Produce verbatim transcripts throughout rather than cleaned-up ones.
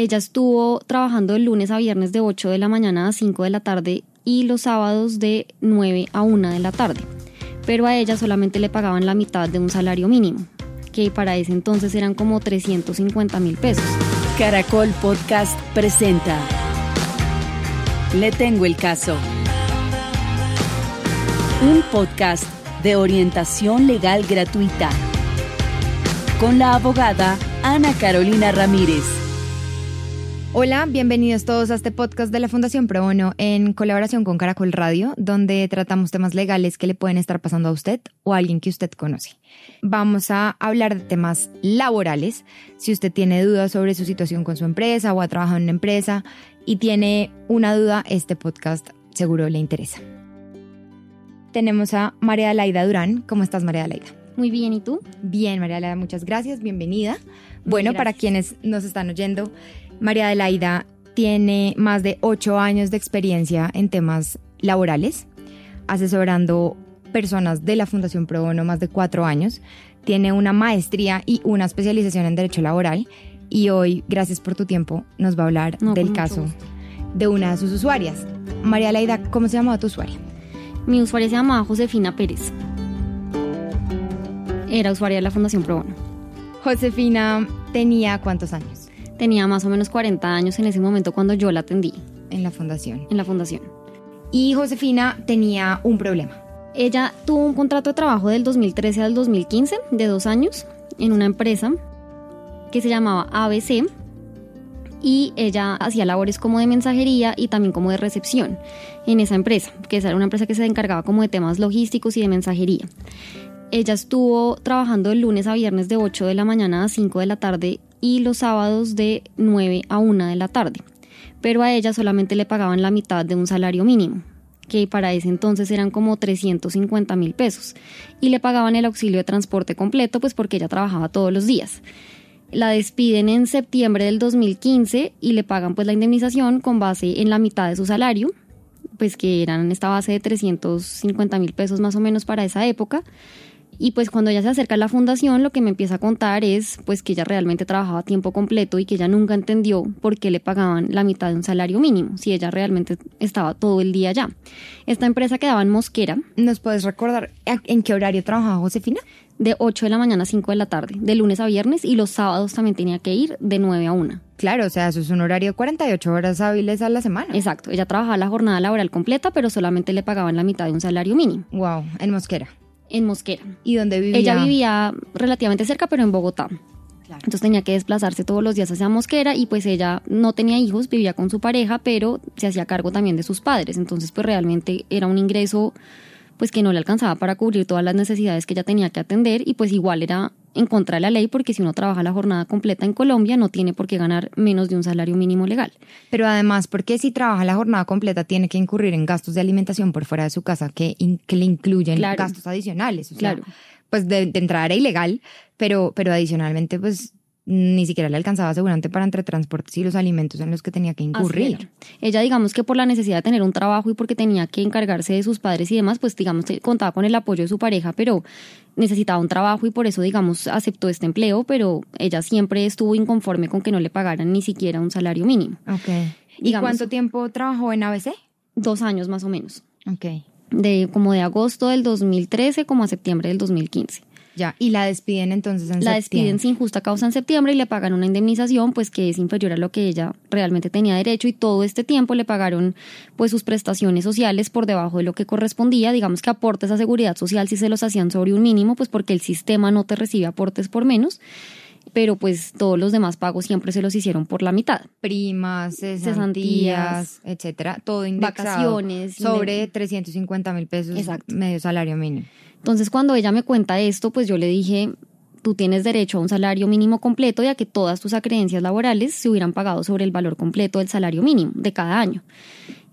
Ella estuvo trabajando de lunes a viernes de ocho de la mañana a cinco de la tarde y los sábados de nueve a una de la tarde, pero a ella solamente le pagaban la mitad de un salario mínimo, que para ese entonces eran como trescientos cincuenta mil pesos. Caracol Podcast presenta Le Tengo el Caso, un podcast de orientación legal gratuita con la abogada Ana Carolina Ramírez. Hola, bienvenidos todos a este podcast de la Fundación Pro Bono en colaboración con Caracol Radio, donde tratamos temas legales que le pueden estar pasando a usted o a alguien que usted conoce. Vamos a hablar de temas laborales. Si usted tiene dudas sobre su situación con su empresa o ha trabajado en una empresa y tiene una duda, este podcast seguro le interesa. Tenemos a María Laida Durán. ¿Cómo estás, María Laida? Muy bien, ¿y tú? Bien, María Laida, muchas gracias, bienvenida. Bueno, gracias. Para quienes nos están oyendo, María Adelaida tiene más de ocho años de experiencia en temas laborales, asesorando personas de la Fundación Pro Bono más de cuatro años. Tiene una maestría y una especialización en Derecho Laboral y hoy, gracias por tu tiempo, nos va a hablar no, del caso de una de sus usuarias. María Adelaida, ¿cómo se llamaba tu usuaria? Mi usuaria se llamaba Josefina Pérez. Era usuaria de la Fundación Pro Bono. Josefina tenía ¿cuántos años? Tenía más o menos cuarenta años en ese momento cuando yo la atendí. En la fundación. En la fundación. Y Josefina tenía un problema. Ella tuvo un contrato de trabajo del dos mil trece al dos mil quince, de dos años, en una empresa que se llamaba A B C. Y ella hacía labores como de mensajería y también como de recepción en esa empresa, que esa era una empresa que se encargaba como de temas logísticos y de mensajería. Ella estuvo trabajando de lunes a viernes de ocho de la mañana a cinco de la tarde y los sábados de nueve a una de la tarde, pero a ella solamente le pagaban la mitad de un salario mínimo, que para ese entonces eran como trescientos cincuenta mil pesos, y le pagaban el auxilio de transporte completo, pues porque ella trabajaba todos los días. La despiden en septiembre del dos mil quince y le pagan pues la indemnización con base en la mitad de su salario, pues que eran esta base de trescientos cincuenta mil pesos más o menos para esa época. Y pues cuando ella se acerca a la fundación, lo que me empieza a contar es pues que ella realmente trabajaba a tiempo completo y que ella nunca entendió por qué le pagaban la mitad de un salario mínimo, si ella realmente estaba todo el día allá. Esta empresa quedaba en Mosquera. ¿Nos puedes recordar en qué horario trabajaba Josefina? De ocho de la mañana a cinco de la tarde, de lunes a viernes, y los sábados también tenía que ir de nueve a una. Claro, o sea, eso es un horario de cuarenta y ocho horas hábiles a la semana. Exacto, ella trabajaba la jornada laboral completa, pero solamente le pagaban la mitad de un salario mínimo. Wow, en Mosquera. En Mosquera. ¿Y dónde vivía? Ella vivía relativamente cerca, pero en Bogotá. Claro. Entonces tenía que desplazarse todos los días hacia Mosquera y pues ella no tenía hijos, vivía con su pareja, pero se hacía cargo también de sus padres. Entonces pues realmente era un ingreso pues que no le alcanzaba para cubrir todas las necesidades que ella tenía que atender, y pues igual era en contra de la ley, porque si uno trabaja la jornada completa en Colombia no tiene por qué ganar menos de un salario mínimo legal. Pero además, porque si trabaja la jornada completa tiene que incurrir en gastos de alimentación por fuera de su casa que, in- que le incluyen, claro, gastos adicionales. O sea, claro, pues de, de entrada era ilegal, pero, pero adicionalmente pues ni siquiera le alcanzaba seguramente para entre transportes y los alimentos en los que tenía que incurrir. Ella, digamos que por la necesidad de tener un trabajo y porque tenía que encargarse de sus padres y demás, pues digamos que contaba con el apoyo de su pareja, pero necesitaba un trabajo y por eso, digamos, aceptó este empleo, pero ella siempre estuvo inconforme con que no le pagaran ni siquiera un salario mínimo. Okay. Digamos, ¿y cuánto tiempo trabajó en A B C? Dos años más o menos. Okay. De, como de agosto del dos mil trece como a septiembre del dos mil quince. Ya, y la despiden entonces en la septiembre. La despiden sin justa causa en septiembre y le pagan una indemnización pues que es inferior a lo que ella realmente tenía derecho, y todo este tiempo le pagaron pues sus prestaciones sociales por debajo de lo que correspondía, digamos que aportes a seguridad social si se los hacían sobre un mínimo, pues porque el sistema no te recibe aportes por menos, pero pues todos los demás pagos siempre se los hicieron por la mitad. Primas, cesantías, cesantías, etcétera, todo indexado. Vacaciones. Sobre trescientos cincuenta mil pesos, exacto, medio salario mínimo. Entonces cuando ella me cuenta esto, pues yo le dije, tú tienes derecho a un salario mínimo completo y a que todas tus acreencias laborales se hubieran pagado sobre el valor completo del salario mínimo de cada año.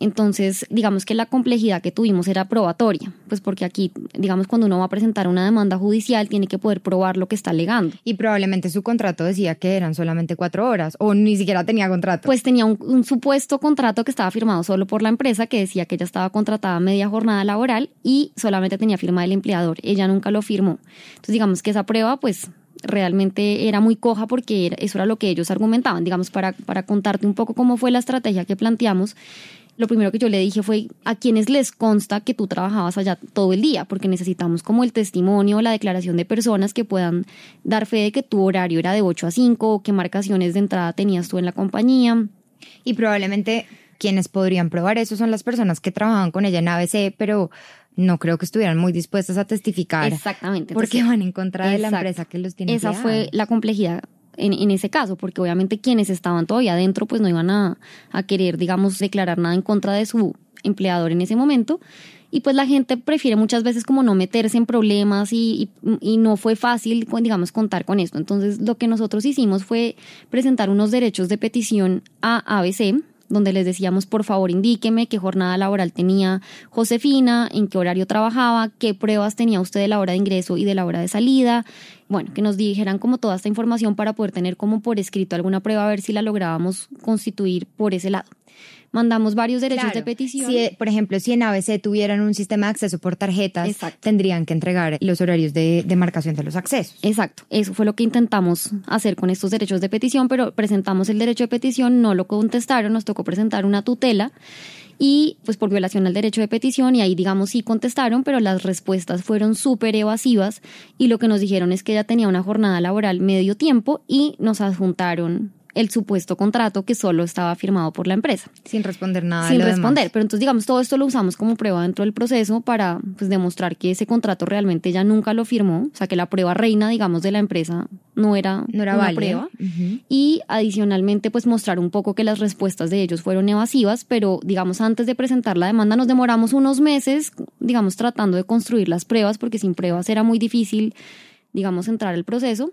Entonces, digamos que la complejidad que tuvimos era probatoria, pues porque aquí, digamos, cuando uno va a presentar una demanda judicial tiene que poder probar lo que está alegando. Y probablemente su contrato decía que eran solamente cuatro horas, o ni siquiera tenía contrato. Pues tenía un, un supuesto contrato que estaba firmado solo por la empresa, que decía que ella estaba contratada a media jornada laboral y solamente tenía firma del empleador. Ella nunca lo firmó. Entonces, digamos que esa prueba, pues realmente era muy coja, porque era, eso era lo que ellos argumentaban. Digamos, para, para contarte un poco cómo fue la estrategia que planteamos, lo primero que yo le dije fue a quienes les consta que tú trabajabas allá todo el día, porque necesitamos como el testimonio o la declaración de personas que puedan dar fe de que tu horario era de ocho a cinco o qué marcaciones de entrada tenías tú en la compañía. Y probablemente quienes podrían probar eso son las personas que trabajaban con ella en A B C, pero no creo que estuvieran muy dispuestas a testificar. Exactamente. Porque entonces, van en contra de exacto, la empresa que los tiene esa empleados. Fue la complejidad en, en ese caso, porque obviamente quienes estaban todavía adentro pues no iban a, a querer, digamos, declarar nada en contra de su empleador en ese momento. Y pues la gente prefiere muchas veces como no meterse en problemas y, y, y no fue fácil, digamos, contar con esto. Entonces lo que nosotros hicimos fue presentar unos derechos de petición a A B C, donde les decíamos, por favor, indíqueme qué jornada laboral tenía Josefina, en qué horario trabajaba, qué pruebas tenía usted de la hora de ingreso y de la hora de salida. Bueno, que nos dijeran como toda esta información para poder tener como por escrito alguna prueba, a ver si la lográbamos constituir por ese lado. Mandamos varios derechos claro, de petición. Si, por ejemplo, si en A B C tuvieran un sistema de acceso por tarjetas, exacto, tendrían que entregar los horarios de, de marcación de los accesos. Exacto. Eso fue lo que intentamos hacer con estos derechos de petición, pero presentamos el derecho de petición, no lo contestaron, nos tocó presentar una tutela y pues por violación al derecho de petición, y ahí digamos sí contestaron, pero las respuestas fueron súper evasivas y lo que nos dijeron es que ella tenía una jornada laboral medio tiempo y nos adjuntaron el supuesto contrato que solo estaba firmado por la empresa. Sin responder nada. Sin responder, demás. Pero entonces digamos todo esto lo usamos como prueba dentro del proceso para pues demostrar que ese contrato realmente ella nunca lo firmó, o sea que la prueba reina digamos de la empresa no era, no era una válida. Prueba uh-huh. Y adicionalmente pues mostrar un poco que las respuestas de ellos fueron evasivas, pero digamos antes de presentar la demanda nos demoramos unos meses digamos tratando de construir las pruebas, porque sin pruebas era muy difícil digamos entrar al proceso.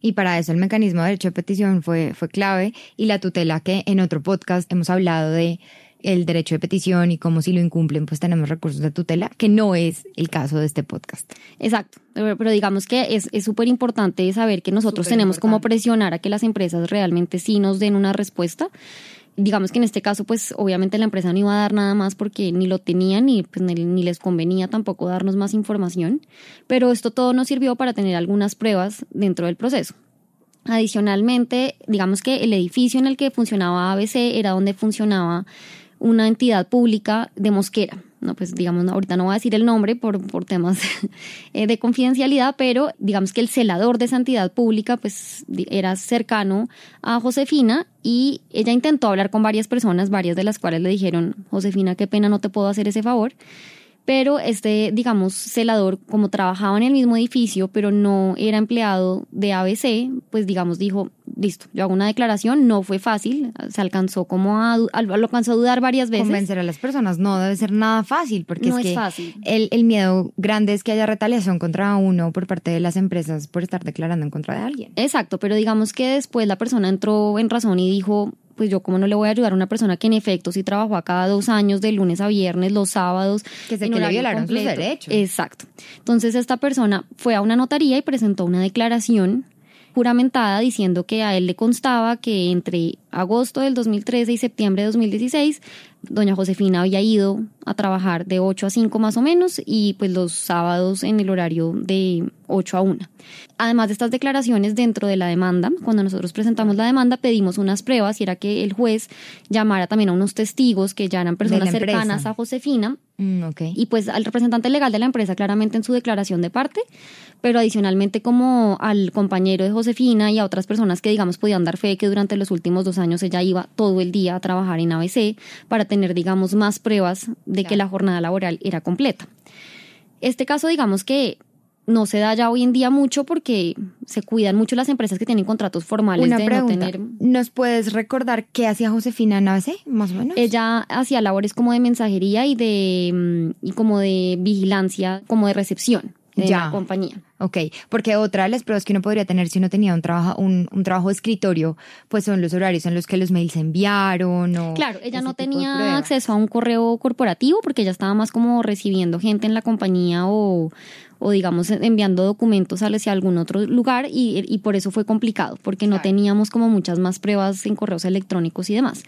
Y para eso el mecanismo de derecho de petición fue, fue clave, y la tutela, que en otro podcast hemos hablado de el derecho de petición y cómo si lo incumplen pues tenemos recursos de tutela, que no es el caso de este podcast. Exacto, pero, pero digamos que es súper importante saber que nosotros súper tenemos importante. Cómo presionar a que las empresas realmente sí nos den una respuesta. Digamos que en este caso pues obviamente la empresa no iba a dar nada más porque ni lo tenían ni, pues, ni, ni les convenía tampoco darnos más información, pero esto todo nos sirvió para tener algunas pruebas dentro del proceso. Adicionalmente, digamos que el edificio en el que funcionaba A B C era donde funcionaba una entidad pública de Mosquera. No, pues digamos, ahorita no voy a decir el nombre por, por temas de confidencialidad, pero digamos que el celador de esa entidad pública pues era cercano a Josefina y ella intentó hablar con varias personas, varias de las cuales le dijeron, Josefina, qué pena, no te puedo hacer ese favor. Pero este, digamos, celador, como trabajaba en el mismo edificio, pero no era empleado de A B C, pues digamos, dijo, listo, yo hago una declaración, no fue fácil, se alcanzó como a, a lo alcanzó a dudar varias veces. Convencer a las personas no debe ser nada fácil, porque no es, es que fácil. El, el miedo grande es que haya retaliación contra uno por parte de las empresas por estar declarando en contra de alguien. Exacto, pero digamos que después la persona entró en razón y dijo, pues yo cómo no le voy a ayudar a una persona que en efecto sí trabajó a cada dos años, de lunes a viernes, los sábados. Que se que le violaron completo. Sus derechos. Exacto. Entonces esta persona fue a una notaría y presentó una declaración juramentada diciendo que a él le constaba que entre agosto del dos mil trece y septiembre de dos mil dieciséis, doña Josefina había ido a trabajar de ocho a cinco más o menos y pues los sábados en el horario de ocho a una. Además de estas declaraciones dentro de la demanda, cuando nosotros presentamos la demanda pedimos unas pruebas y era que el juez llamara también a unos testigos que ya eran personas cercanas a Josefina mm, okay. Y pues al representante legal de la empresa claramente en su declaración de parte, pero adicionalmente como al compañero de Josefina y a otras personas que digamos podían dar fe de que durante los últimos dos años ella iba todo el día a trabajar en A B C para tener digamos más pruebas de claro. que la jornada laboral era completa. Este caso digamos que no se da ya hoy en día mucho porque se cuidan mucho las empresas que tienen contratos formales. Una de pregunta, no tener... ¿Nos puedes recordar qué hacía Josefina en A B C, más o menos? Ella hacía labores como de mensajería y de y como de vigilancia, como de recepción de ya. la compañía. Ok, porque otra de las pruebas que uno podría tener si uno tenía un trabajo un, un trabajo de escritorio, pues son los horarios en los que los mails se enviaron. O claro, ella no tenía acceso a un correo corporativo porque ella estaba más como recibiendo gente en la compañía o, o digamos enviando documentos hacia algún otro lugar y, y por eso fue complicado, porque claro. no teníamos como muchas más pruebas en correos electrónicos y demás.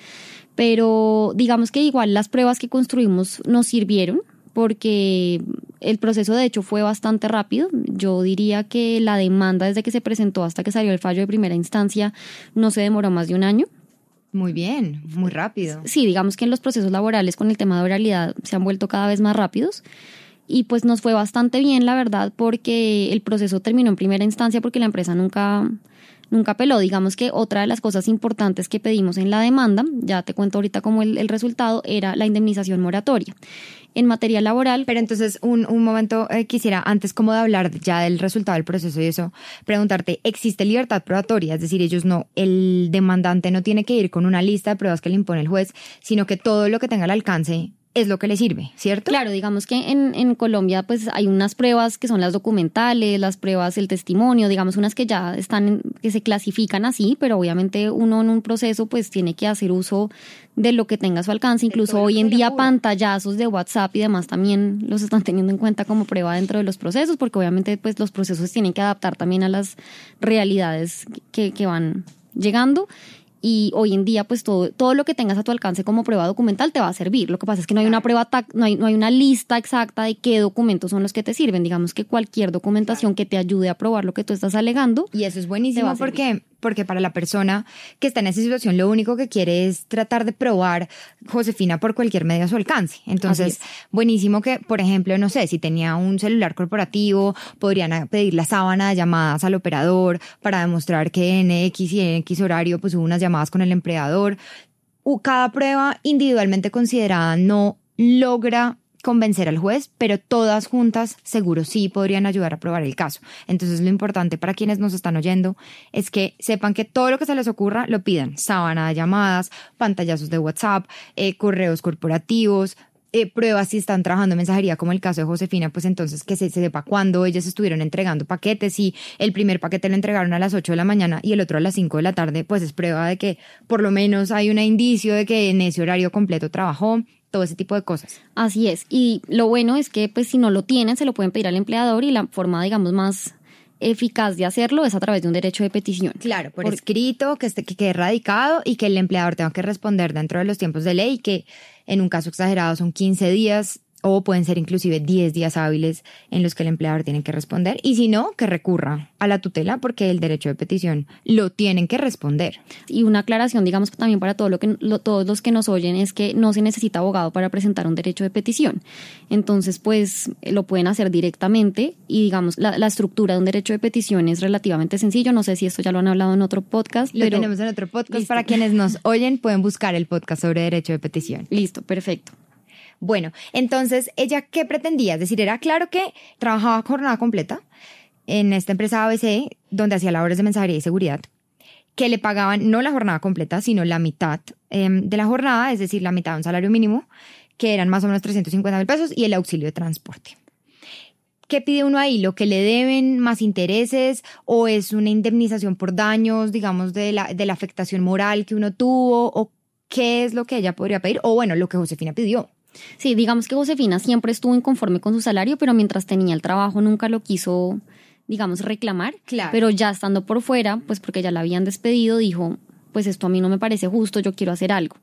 Pero digamos que igual las pruebas que construimos nos sirvieron porque El proceso de hecho fue bastante rápido. Yo diría que la demanda desde que se presentó hasta que salió el fallo de primera instancia no se demoró más de un año. Muy bien, muy rápido. Sí, digamos que en los procesos laborales con el tema de oralidad se han vuelto cada vez más rápidos. Y pues nos fue bastante bien, la verdad, porque el proceso terminó en primera instancia porque la empresa nunca, nunca apeló. Digamos que otra de las cosas importantes que pedimos en la demanda, ya te cuento ahorita como el, el resultado, era la indemnización moratoria en materia laboral. Pero entonces, un, un momento, eh, quisiera, antes como de hablar ya del resultado del proceso y eso, preguntarte, ¿existe libertad probatoria? Es decir, ellos no, el demandante no tiene que ir con una lista de pruebas que le impone el juez, sino que todo lo que tenga al alcance es lo que le sirve, ¿cierto? Claro, digamos que en, en Colombia pues hay unas pruebas que son las documentales, las pruebas, el testimonio, digamos unas que ya están, que se clasifican así, pero obviamente uno en un proceso pues tiene que hacer uso de lo que tenga a su alcance. Incluso hoy en día pantallazos de WhatsApp y demás también los están teniendo en cuenta como prueba dentro de los procesos, porque obviamente pues los procesos tienen que adaptar también a las realidades que, que van llegando. Y hoy en día, pues todo, todo lo que tengas a tu alcance como prueba documental te va a servir. Lo que pasa es que no hay una prueba, no hay, no hay una lista exacta de qué documentos son los que te sirven. Digamos que cualquier documentación que te ayude a probar lo que tú estás alegando. Y eso es buenísimo porque, porque para la persona que está en esa situación, lo único que quiere es tratar de probar Josefina por cualquier medio a su alcance. Entonces, buenísimo que, por ejemplo, no sé, si tenía un celular corporativo, podrían pedir la sábana de llamadas al operador para demostrar que en X y en X horario pues hubo unas llamadas con el empleador. Cada prueba individualmente considerada no logra convencer al juez, pero todas juntas seguro sí podrían ayudar a probar el caso. Entonces lo importante para quienes nos están oyendo es que sepan que todo lo que se les ocurra lo pidan. Sábana de llamadas, pantallazos de WhatsApp, eh, correos corporativos, eh, pruebas si están trabajando en mensajería como el caso de Josefina, pues entonces que se, se sepa cuándo ellas estuvieron entregando paquetes. Y el primer paquete lo entregaron a las ocho de la mañana y el otro a las cinco de la tarde, pues es prueba de que por lo menos hay un indicio de que en ese horario completo trabajó. Todo ese tipo de cosas. Así es. Y lo bueno es que pues si no lo tienen, se lo pueden pedir al empleador, y la forma, digamos, más eficaz de hacerlo es a través de un derecho de petición. Claro, por, por escrito, que esté, que quede radicado y que el empleador tenga que responder dentro de los tiempos de ley, que en un caso exagerado son quince días o pueden ser inclusive diez días hábiles en los que el empleador tiene que responder. Y si no, que recurra a la tutela, porque el derecho de petición lo tienen que responder. Y una aclaración, digamos, también para todo lo que, lo, todos los que nos oyen, es que no se necesita abogado para presentar un derecho de petición. Entonces, pues, lo pueden hacer directamente y, digamos, la, la estructura de un derecho de petición es relativamente sencillo. No sé si esto ya lo han hablado en otro podcast. Lo pero tenemos en otro podcast. Listo. Para quienes nos oyen, pueden buscar el podcast sobre derecho de petición. Listo, perfecto. Bueno, entonces, ¿ella qué pretendía? Es decir, era claro que trabajaba jornada completa en esta empresa A B C, donde hacía labores de mensajería y seguridad, que le pagaban no la jornada completa, sino la mitad eh, de la jornada, es decir, la mitad de un salario mínimo, que eran más o menos trescientos cincuenta mil pesos, y el auxilio de transporte. ¿Qué pide uno ahí? ¿Lo que le deben, más intereses, o es una indemnización por daños, digamos, de la, de la afectación moral que uno tuvo, o qué es lo que ella podría pedir? O bueno, lo que Josefina pidió. Sí, digamos que Josefina siempre estuvo inconforme con su salario, pero mientras tenía el trabajo nunca lo quiso, digamos, reclamar. Claro. Pero ya estando por fuera, pues porque ya la habían despedido, dijo, pues esto a mí no me parece justo, yo quiero hacer algo.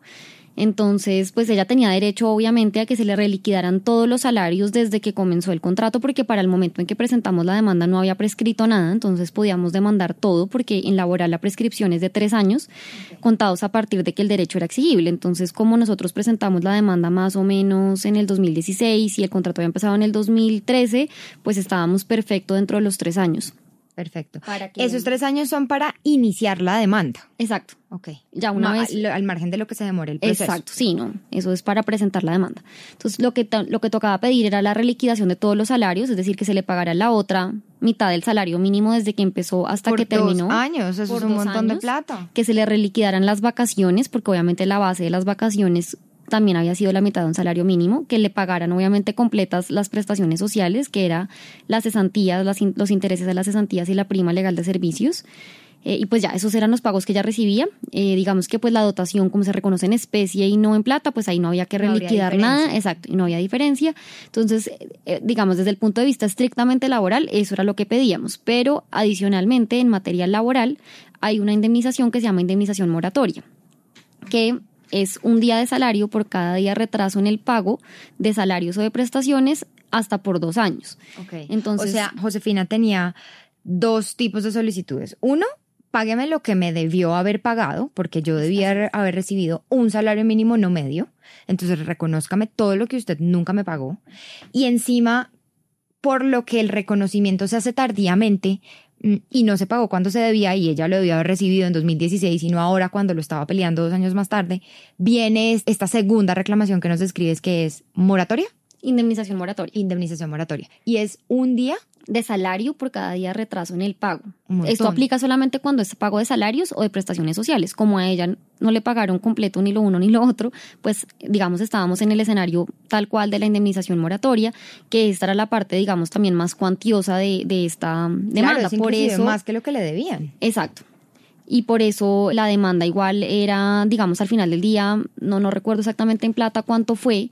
Entonces, pues ella tenía derecho, obviamente, a que se le reliquidaran todos los salarios desde que comenzó el contrato, porque para el momento en que presentamos la demanda no había prescrito nada, entonces podíamos demandar todo, porque en laboral la prescripción es de tres años, okay, contados a partir de que el derecho era exigible. Entonces, como nosotros presentamos la demanda más o menos en el dos mil dieciséis y el contrato había empezado en el dos mil trece, pues estábamos perfecto dentro de los tres años. Perfecto. Esos tres años son para iniciar la demanda. Exacto. Ok. Ya una Ma, vez... Al, al margen de lo que se demore el proceso. Exacto, sí, no. Eso es para presentar la demanda. Entonces, lo que, lo que tocaba pedir era la reliquidación de todos los salarios, es decir, que se le pagara la otra mitad del salario mínimo desde que empezó hasta por que terminó. Por dos años, eso por es un montón años, de plata. Que se le reliquidaran las vacaciones, porque obviamente la base de las vacaciones también había sido la mitad de un salario mínimo, que le pagaran obviamente completas las prestaciones sociales, que era las cesantías, las in- los intereses de las cesantías y la prima legal de servicios. Eh, y pues ya, esos eran los pagos que ella recibía. Eh, digamos que pues la dotación, como se reconoce en especie y no en plata, pues ahí no había que reliquidar nada. Exacto, y no había diferencia. Entonces, eh, digamos, desde el punto de vista estrictamente laboral, eso era lo que pedíamos. Pero adicionalmente, en materia laboral, hay una indemnización que se llama indemnización moratoria, que es un día de salario por cada día retraso en el pago de salarios o de prestaciones hasta por dos años. Okay. Entonces, o sea, Josefina tenía dos tipos de solicitudes. Uno, págueme lo que me debió haber pagado, porque yo debía haber recibido un salario mínimo no medio. Entonces, reconózcame todo lo que usted nunca me pagó. Y encima, por lo que el reconocimiento se hace tardíamente y no se pagó cuando se debía, y ella lo debía haber recibido en dos mil dieciséis y no ahora cuando lo estaba peleando dos años más tarde, viene esta segunda reclamación que nos describes, que es moratoria. Indemnización moratoria. Indemnización moratoria. Y es un día de salario por cada día retraso en el pago. Esto aplica solamente cuando es pago de salarios o de prestaciones sociales. Como a ella no le pagaron completo ni lo uno ni lo otro, pues digamos estábamos en el escenario tal cual de la indemnización moratoria, que esta era la parte digamos también más cuantiosa de, de esta demanda. Claro, es por eso más que lo que le debían. Exacto. Y por eso la demanda igual era, digamos al final del día, no, no recuerdo exactamente en plata cuánto fue,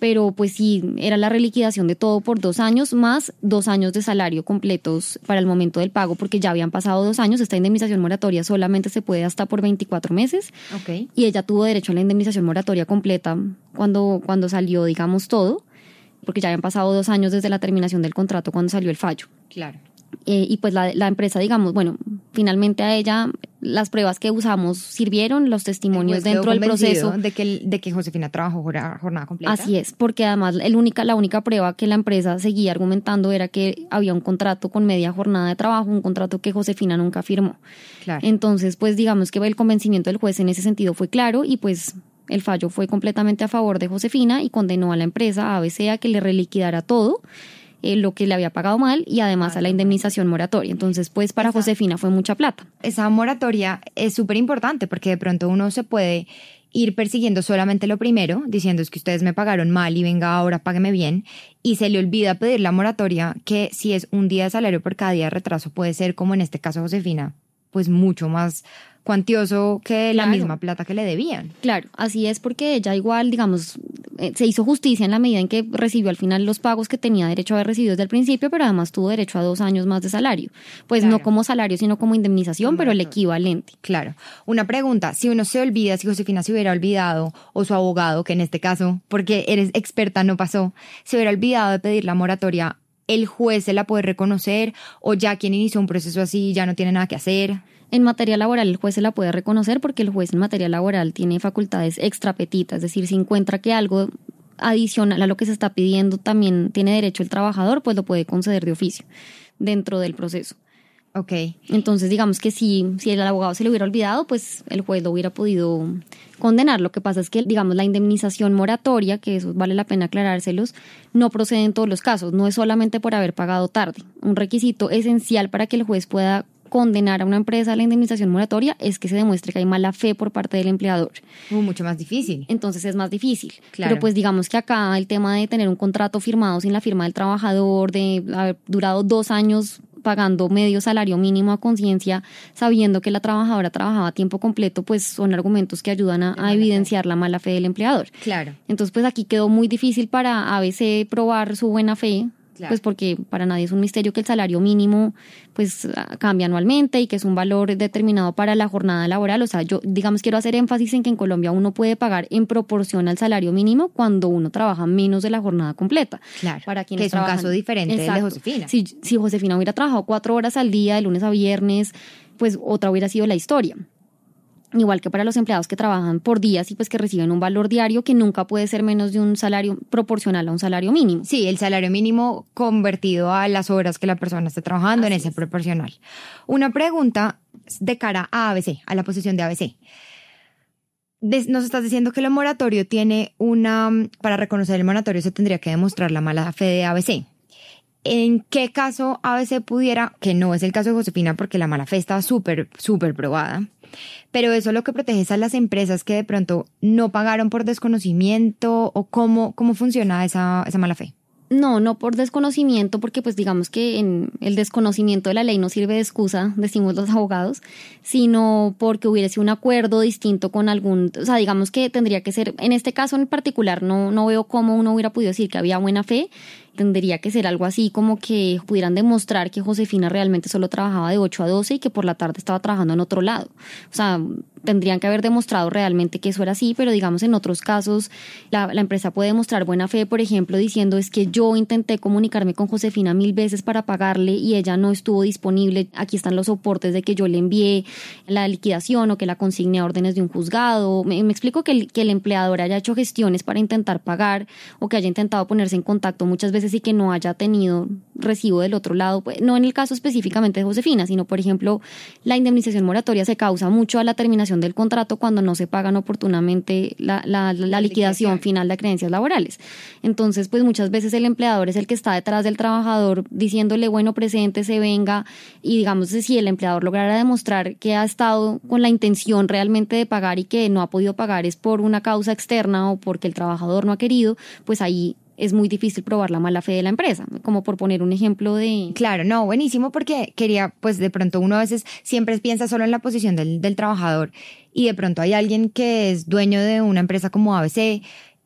pero pues sí, era la reliquidación de todo por dos años, más dos años de salario completos para el momento del pago, porque ya habían pasado dos años. Esta indemnización moratoria solamente se puede hasta por veinticuatro meses. Okay. Y ella tuvo derecho a la indemnización moratoria completa cuando, cuando salió, digamos, todo, porque ya habían pasado dos años desde la terminación del contrato cuando salió el fallo. Claro. Eh, y pues la, la empresa, digamos, bueno, finalmente a ella las pruebas que usamos sirvieron, los testimonios dentro del proceso. De que, de que Josefina trabajó jornada completa. Así es, porque además el única, la única prueba que la empresa seguía argumentando era que había un contrato con media jornada de trabajo, un contrato que Josefina nunca firmó. Claro. Entonces, pues digamos que el convencimiento del juez en ese sentido fue claro y pues el fallo fue completamente a favor de Josefina y condenó a la empresa A B C a que le reliquidara todo. Eh, lo que le había pagado mal y además a la indemnización moratoria. Entonces, pues para esa, Josefina fue mucha plata. Esa moratoria es súper importante porque de pronto uno se puede ir persiguiendo solamente lo primero, diciendo es que ustedes me pagaron mal y venga ahora págueme bien, y se le olvida pedir la moratoria, que si es un día de salario por cada día de retraso puede ser, como en este caso Josefina, pues mucho más cuantioso que la claro. misma plata que le debían. Claro, así es, porque ella igual, digamos, se hizo justicia en la medida en que recibió al final los pagos que tenía derecho a haber recibido desde el principio, pero además tuvo derecho a dos años más de salario. Pues claro. No como salario, sino como indemnización, como pero el equivalente. Claro. Una pregunta, si uno se olvida, si Josefina se hubiera olvidado, o su abogado, que en este caso, porque eres experta, no pasó, se hubiera olvidado de pedir la moratoria, ¿el juez se la puede reconocer o ya quien inició un proceso así ya no tiene nada que hacer? En materia laboral el juez se la puede reconocer porque el juez en materia laboral tiene facultades extrapetitas, es decir, si encuentra que algo adicional a lo que se está pidiendo también tiene derecho el trabajador, pues lo puede conceder de oficio dentro del proceso. Ok. Entonces digamos que si, si el abogado se le hubiera olvidado, pues el juez lo hubiera podido condenar. Lo que pasa es que, digamos, la indemnización moratoria, que eso vale la pena aclarárselos, no procede en todos los casos, no es solamente por haber pagado tarde. Un requisito esencial para que el juez pueda condenar a una empresa a la indemnización moratoria es que se demuestre que hay mala fe por parte del empleador. Uh, mucho más difícil. Entonces es más difícil. Claro. Pero pues digamos que acá el tema de tener un contrato firmado sin la firma del trabajador, de haber durado dos años pagando medio salario mínimo a conciencia, sabiendo que la trabajadora trabajaba a tiempo completo, pues son argumentos que ayudan a, a evidenciar la mala fe del empleador. Claro. Entonces pues aquí quedó muy difícil para A B C probar su buena fe. Claro. Pues porque para nadie es un misterio que el salario mínimo pues cambia anualmente y que es un valor determinado para la jornada laboral. O sea, yo digamos quiero hacer énfasis en que en Colombia uno puede pagar en proporción al salario mínimo cuando uno trabaja menos de la jornada completa. Claro, para quienes que es trabajan. Un caso diferente del de Josefina. Si, si Josefina hubiera trabajado cuatro horas al día de lunes a viernes, pues otra hubiera sido la historia. Igual que para los empleados que trabajan por días y pues que reciben un valor diario que nunca puede ser menos de un salario proporcional a un salario mínimo. Sí, el salario mínimo convertido a las horas que la persona esté trabajando. Así en ese es. Proporcional. Una pregunta de cara a A B C, a la posición de A B C. Nos estás diciendo que el moratorio tiene una... Para reconocer el moratorio se tendría que demostrar la mala fe de A B C. ¿En qué caso A B C pudiera, que no es el caso de Josefina porque la mala fe estaba súper, súper probada, pero eso lo que protege es a las empresas que de pronto no pagaron por desconocimiento o cómo, cómo funciona esa, esa mala fe? No, no por desconocimiento, porque pues digamos que en el desconocimiento de la ley no sirve de excusa, decimos los abogados, sino porque hubiera sido un acuerdo distinto con algún, o sea, digamos que tendría que ser, en este caso en particular, no, no veo cómo uno hubiera podido decir que había buena fe, tendría que ser algo así como que pudieran demostrar que Josefina realmente solo trabajaba de ocho a doce y que por la tarde estaba trabajando en otro lado. O sea, tendrían que haber demostrado realmente que eso era así, pero digamos en otros casos la, la empresa puede demostrar buena fe, por ejemplo, diciendo es que yo intenté comunicarme con Josefina mil veces para pagarle y ella no estuvo disponible, aquí están los soportes de que yo le envié la liquidación o que la consigne a órdenes de un juzgado. Me, me explico que el, que el empleador haya hecho gestiones para intentar pagar o que haya intentado ponerse en contacto muchas veces y que no haya tenido recibo del otro lado, pues, no en el caso específicamente de Josefina, sino por ejemplo la indemnización moratoria se causa mucho a la terminación del contrato cuando no se pagan oportunamente la, la, la, la liquidación final de creencias laborales. Entonces, pues muchas veces el empleador es el que está detrás del trabajador diciéndole, bueno, presente, se venga, y digamos, si el empleador lograra demostrar que ha estado con la intención realmente de pagar y que no ha podido pagar es por una causa externa o porque el trabajador no ha querido, pues ahí es muy difícil probar la mala fe de la empresa, como por poner un ejemplo de... Claro, no, buenísimo, porque quería, pues de pronto uno a veces siempre piensa solo en la posición del, del trabajador y de pronto hay alguien que es dueño de una empresa como A B C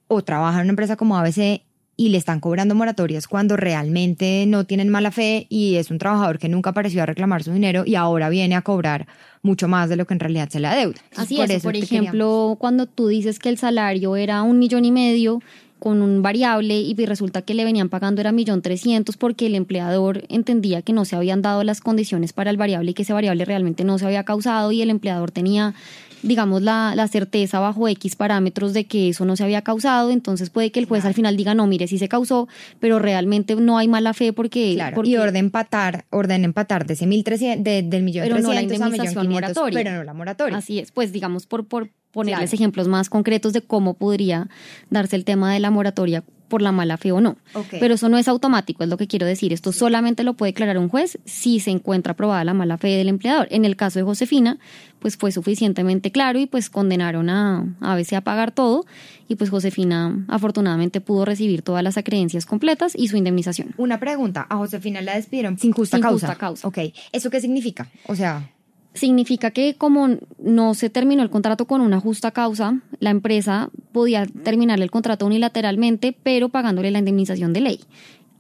o trabaja en una empresa como A B C y le están cobrando moratorias cuando realmente no tienen mala fe y es un trabajador que nunca apareció a reclamar su dinero y ahora viene a cobrar mucho más de lo que en realidad se le adeuda. Así por es, eso por ejemplo, queríamos. Cuando tú dices que el salario era un millón y medio... con un variable y resulta que le venían pagando era un millón trescientos porque el empleador entendía que no se habían dado las condiciones para el variable y que ese variable realmente no se había causado y el empleador tenía, digamos, la, la certeza bajo X parámetros de que eso no se había causado, entonces puede que el juez claro. al final diga, no, mire, sí se causó, pero realmente no hay mala fe porque... Claro, porque y orden empatar, orden empatar de ese mil trescientos, de, del millón pero trescientos no la indemnización a un millón quinientos, moratoria. Pero no la moratoria. Así es, pues digamos, por... por ponerles claro. ejemplos más concretos de cómo podría darse el tema de la moratoria por la mala fe o no. Okay. Pero eso no es automático, es lo que quiero decir. Esto solamente lo puede declarar un juez si se encuentra probada la mala fe del empleador. En el caso de Josefina, pues fue suficientemente claro y pues condenaron a A B C a pagar todo y pues Josefina afortunadamente pudo recibir todas las acreencias completas y su indemnización. Una pregunta, a Josefina la despidieron sin justa sin causa. Justa causa. Okay. ¿Eso qué significa? O sea... Significa que como no se terminó el contrato con una justa causa, la empresa podía terminarle el contrato unilateralmente, pero pagándole la indemnización de ley.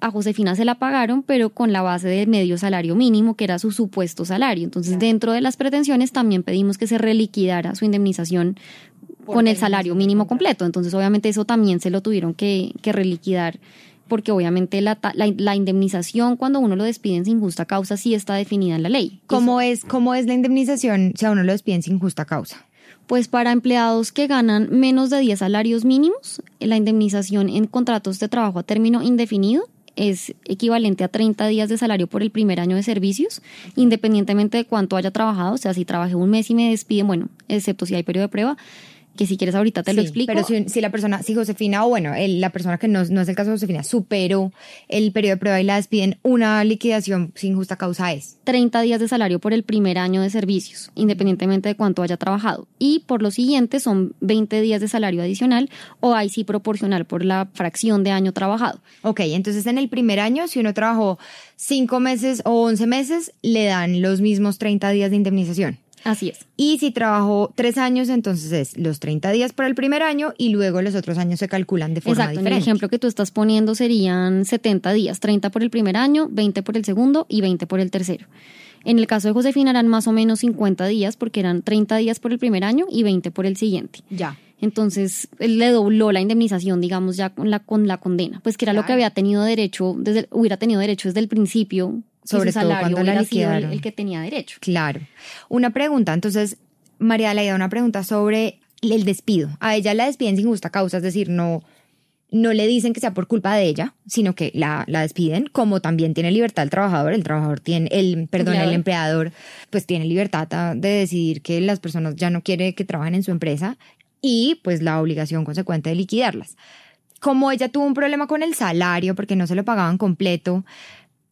A Josefina se la pagaron, pero con la base de medio salario mínimo, que era su supuesto salario. Entonces, claro. dentro de las pretensiones también pedimos que se reliquidara su indemnización con el salario mínimo completo. Entonces, obviamente eso también se lo tuvieron que, que reliquidar. Porque obviamente la, la, la indemnización cuando uno lo despiden sin justa causa sí está definida en la ley. ¿Cómo es, cómo es la indemnización si a uno lo despiden sin justa causa? Pues para empleados que ganan menos de diez salarios mínimos, la indemnización en contratos de trabajo a término indefinido es equivalente a treinta días de salario por el primer año de servicios, independientemente de cuánto haya trabajado. O sea, si trabajé un mes y me despiden, bueno, excepto si hay periodo de prueba, que si quieres ahorita te sí, lo explico. Pero si, si la persona, si Josefina, o bueno, el, la persona que no, no es el caso de Josefina, superó el periodo de prueba y la despiden, una liquidación sin justa causa es treinta días de salario por el primer año de servicios, independientemente de cuánto haya trabajado. Y por lo siguiente son veinte días de salario adicional, o ahí sí proporcional por la fracción de año trabajado. Ok, entonces en el primer año, si uno trabajó cinco meses o once meses, le dan los mismos treinta días de indemnización. Así es. Y si trabajó tres años, entonces es los treinta días para el primer año y luego los otros años se calculan de forma Exacto, diferente. Exacto, el ejemplo que tú estás poniendo serían setenta días, treinta por el primer año, veinte por el segundo y veinte por el tercero. En el caso de Josefina eran más o menos cincuenta días porque eran treinta días por el primer año y veinte por el siguiente. Ya. Entonces, él le dobló la indemnización, digamos, ya con la, con la condena, pues que era claro. lo que había tenido derecho, desde, hubiera tenido derecho desde el principio. Sobre todo cuando la liquidaron. El, el que tenía derecho. Claro. Una pregunta, entonces, María Adelaida, una pregunta sobre el despido. A ella la despiden sin justa causa, es decir, no, no le dicen que sea por culpa de ella, sino que la, la despiden, como también tiene libertad el trabajador, el trabajador tiene, el, perdón, el empleador, pues tiene libertad de decidir que las personas ya no quiere que trabajen en su empresa y pues la obligación consecuente de liquidarlas. Como ella tuvo un problema con el salario porque no se lo pagaban completo,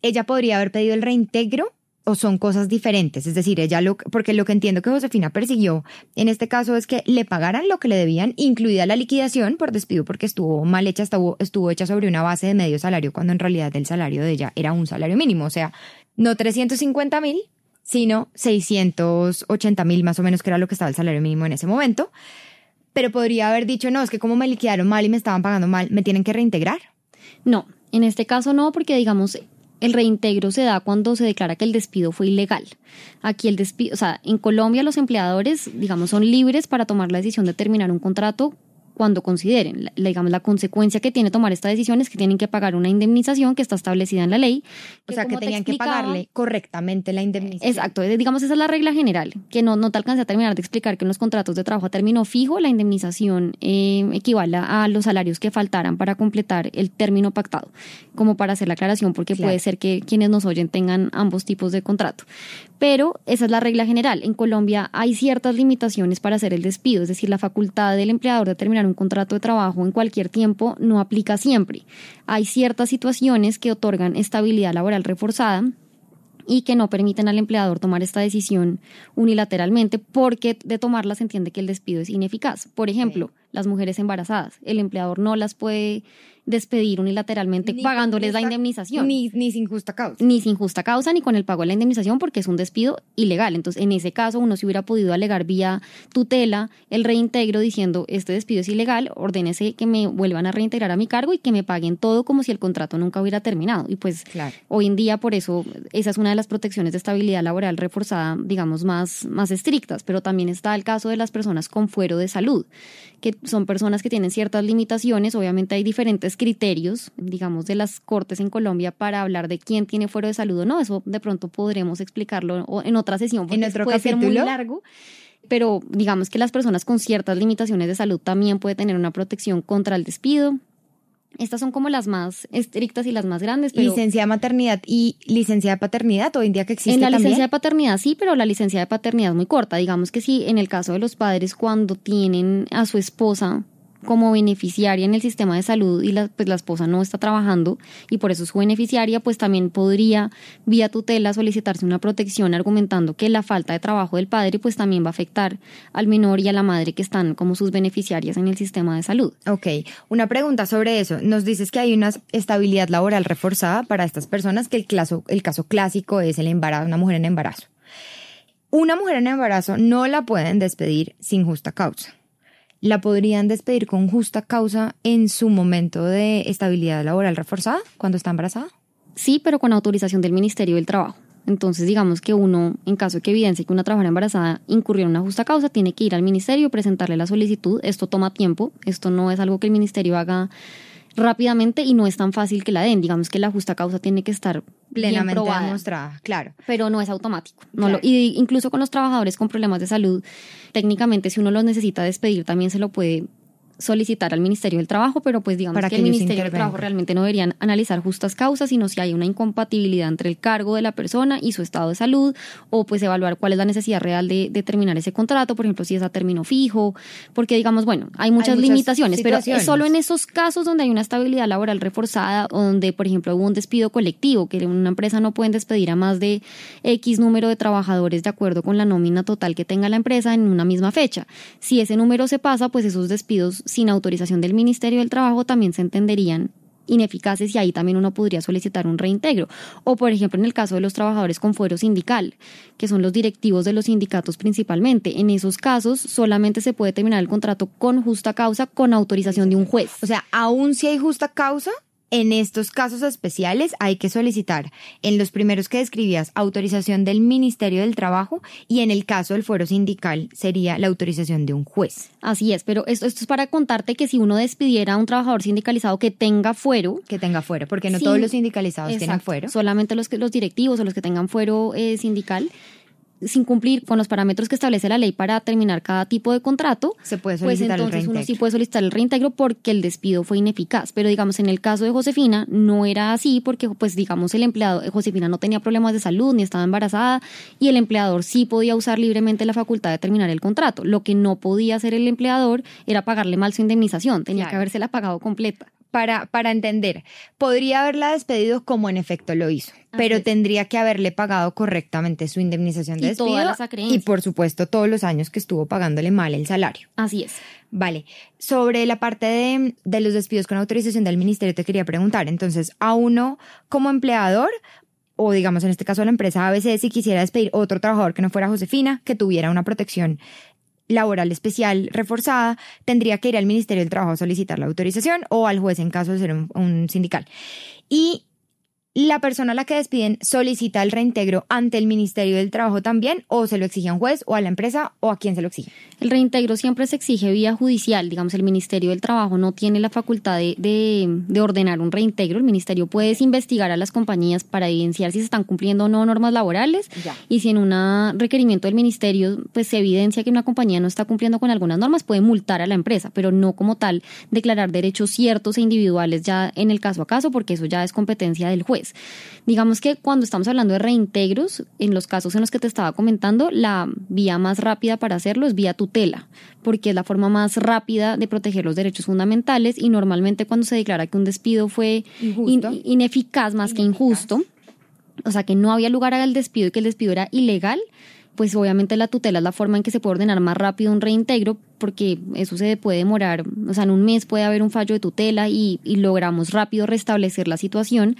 ¿ella podría haber pedido el reintegro o son cosas diferentes? Es decir, ella lo, porque lo que entiendo que Josefina persiguió en este caso es que le pagaran lo que le debían, incluida la liquidación por despido porque estuvo mal hecha, estuvo, estuvo hecha sobre una base de medio salario cuando en realidad el salario de ella era un salario mínimo. O sea, no trescientos cincuenta mil, sino seiscientos ochenta mil más o menos, que era lo que estaba el salario mínimo en ese momento. Pero podría haber dicho, no, es que como me liquidaron mal y me estaban pagando mal, ¿me tienen que reintegrar? No, en este caso no, porque digamos... El reintegro se da cuando se declara que el despido fue ilegal. Aquí el despido, o sea, en Colombia los empleadores, digamos, son libres para tomar la decisión de terminar un contrato cuando consideren. La, digamos, la consecuencia que tiene tomar esta decisión es que tienen que pagar una indemnización que está establecida en la ley. O sea, que tenían que pagarle correctamente la indemnización. Exacto, digamos, esa es la regla general, que no, no te alcancé a terminar de explicar que en los contratos de trabajo a término fijo la indemnización eh, equivale a los salarios que faltaran para completar el término pactado, como para hacer la aclaración, porque claro, puede ser que quienes nos oyen tengan ambos tipos de contrato. Pero esa es la regla general. En Colombia hay ciertas limitaciones para hacer el despido, es decir, la facultad del empleador de terminar un contrato de trabajo en cualquier tiempo no aplica siempre. Hay ciertas situaciones que otorgan estabilidad laboral reforzada y que no permiten al empleador tomar esta decisión unilateralmente, porque de tomarla se entiende que el despido es ineficaz. Por ejemplo, sí, las mujeres embarazadas, el empleador no las puede despedir unilateralmente ni pagándoles justa, la indemnización. Ni, ni sin justa causa. Ni sin justa causa, ni con el pago de la indemnización, porque es un despido ilegal. Entonces, en ese caso, uno se hubiera podido alegar vía tutela el reintegro diciendo, este despido es ilegal, ordénese que me vuelvan a reintegrar a mi cargo y que me paguen todo como si el contrato nunca hubiera terminado. Y pues, claro, hoy en día, por eso, esa es una de las protecciones de estabilidad laboral reforzada, digamos, más, más estrictas. Pero también está el caso de las personas con fuero de salud, que son personas que tienen ciertas limitaciones. Obviamente hay diferentes criterios, digamos, de las cortes en Colombia para hablar de quién tiene fuero de salud o no. Eso de pronto podremos explicarlo en otra sesión, porque puede capítulo? ser muy largo. Pero digamos que las personas con ciertas limitaciones de salud también pueden tener una protección contra el despido. Estas son como las más estrictas y las más grandes. Pero licencia de maternidad y licencia de paternidad, hoy en día que existe también. En la también? licencia de paternidad sí, pero la licencia de paternidad es muy corta. Digamos que sí, en el caso de los padres, cuando tienen a su esposa como beneficiaria en el sistema de salud y la, pues la esposa no está trabajando y por eso es su beneficiaria, pues también podría vía tutela solicitarse una protección argumentando que la falta de trabajo del padre pues también va a afectar al menor y a la madre que están como sus beneficiarias en el sistema de salud. Ok, una pregunta sobre eso. Nos dices que hay una estabilidad laboral reforzada para estas personas, que el caso, el caso clásico es el embarazo, una mujer en embarazo. Una mujer en embarazo no la pueden despedir sin justa causa. ¿La podrían despedir con justa causa en su momento de estabilidad laboral reforzada, cuando está embarazada? Sí, pero con autorización del Ministerio del Trabajo. Entonces, digamos que uno, en caso de que evidencie que una trabajadora embarazada incurrió en una justa causa, tiene que ir al Ministerio, presentarle la solicitud. Esto toma tiempo, esto no es algo que el Ministerio haga rápidamente y no es tan fácil que la den. Digamos que la justa causa tiene que estar plenamente demostrada, claro. Pero no es automático. No claro. lo, y incluso con los trabajadores con problemas de salud, técnicamente si uno los necesita despedir también se lo puede solicitar al Ministerio del Trabajo, pero pues digamos Para que, que el Ministerio del Trabajo realmente no deberían analizar justas causas, sino si hay una incompatibilidad entre el cargo de la persona y su estado de salud, o pues evaluar cuál es la necesidad real de, de terminar ese contrato, por ejemplo, si es a término fijo, porque digamos, bueno, hay muchas, hay muchas limitaciones, pero es solo en esos casos donde hay una estabilidad laboral reforzada, donde, por ejemplo, hubo un despido colectivo, que en una empresa no pueden despedir a más de X número de trabajadores de acuerdo con la nómina total que tenga la empresa en una misma fecha. Si ese número se pasa, pues esos despidos sin autorización del Ministerio del Trabajo también se entenderían ineficaces y ahí también uno podría solicitar un reintegro. O por ejemplo en el caso de los trabajadores con fuero sindical, que son los directivos de los sindicatos principalmente, en esos casos solamente se puede terminar el contrato con justa causa, con autorización de un juez. O sea, aún si hay justa causa, en estos casos especiales hay que solicitar, en los primeros que describías, autorización del Ministerio del Trabajo, y en el caso del fuero sindical sería la autorización de un juez. Así es, pero esto, esto es para contarte que si uno despidiera a un trabajador sindicalizado que tenga fuero... Que tenga fuero, porque no sí, todos los sindicalizados exacto, tienen fuero. Solamente los, que, los directivos o los que tengan fuero eh, sindical... sin cumplir con los parámetros que establece la ley para terminar cada tipo de contrato, se puede solicitar pues entonces el uno sí puede solicitar el reintegro porque el despido fue ineficaz. Pero digamos, en el caso de Josefina no era así porque, pues digamos, el empleador, Josefina no tenía problemas de salud ni estaba embarazada y el empleador sí podía usar libremente la facultad de terminar el contrato. Lo que no podía hacer el empleador era pagarle mal su indemnización, tenía claro. que habérsela pagado completa. Para, para entender, podría haberla despedido como en efecto lo hizo, Así pero es. tendría que haberle pagado correctamente su indemnización de y despido todas las acreencias. Y por supuesto todos los años que estuvo pagándole mal el salario. Así es. Vale, sobre la parte de, de los despidos con autorización del ministerio te quería preguntar, entonces a uno como empleador o digamos en este caso a la empresa A B C si quisiera despedir otro trabajador que no fuera Josefina, que tuviera una protección laboral especial reforzada, tendría que ir al Ministerio del Trabajo a solicitar la autorización o al juez en caso de ser un, un sindical. Y ¿La persona a la que despiden solicita el reintegro ante el Ministerio del Trabajo también, o se lo exige a un juez o a la empresa o a quién se lo exige? El reintegro siempre se exige vía judicial. Digamos, el Ministerio del Trabajo no tiene la facultad de, de, de ordenar un reintegro. El Ministerio puede investigar a las compañías para evidenciar si se están cumpliendo o no normas laborales, ya. Y si en un requerimiento del Ministerio pues se evidencia que una compañía no está cumpliendo con algunas normas, puede multar a la empresa, pero no como tal declarar derechos ciertos e individuales ya en el caso a caso, porque eso ya es competencia del juez. Digamos que cuando estamos hablando de reintegros, en los casos en los que te estaba comentando, la vía más rápida para hacerlo es vía tutela, porque es la forma más rápida de proteger los derechos fundamentales, y normalmente cuando se declara que un despido fue in, ineficaz más ineficaz. que injusto, o sea que no había lugar al despido y que el despido era ilegal, pues obviamente la tutela es la forma en que se puede ordenar más rápido un reintegro, porque eso se puede demorar, o sea, en un mes puede haber un fallo de tutela y, y logramos rápido restablecer la situación,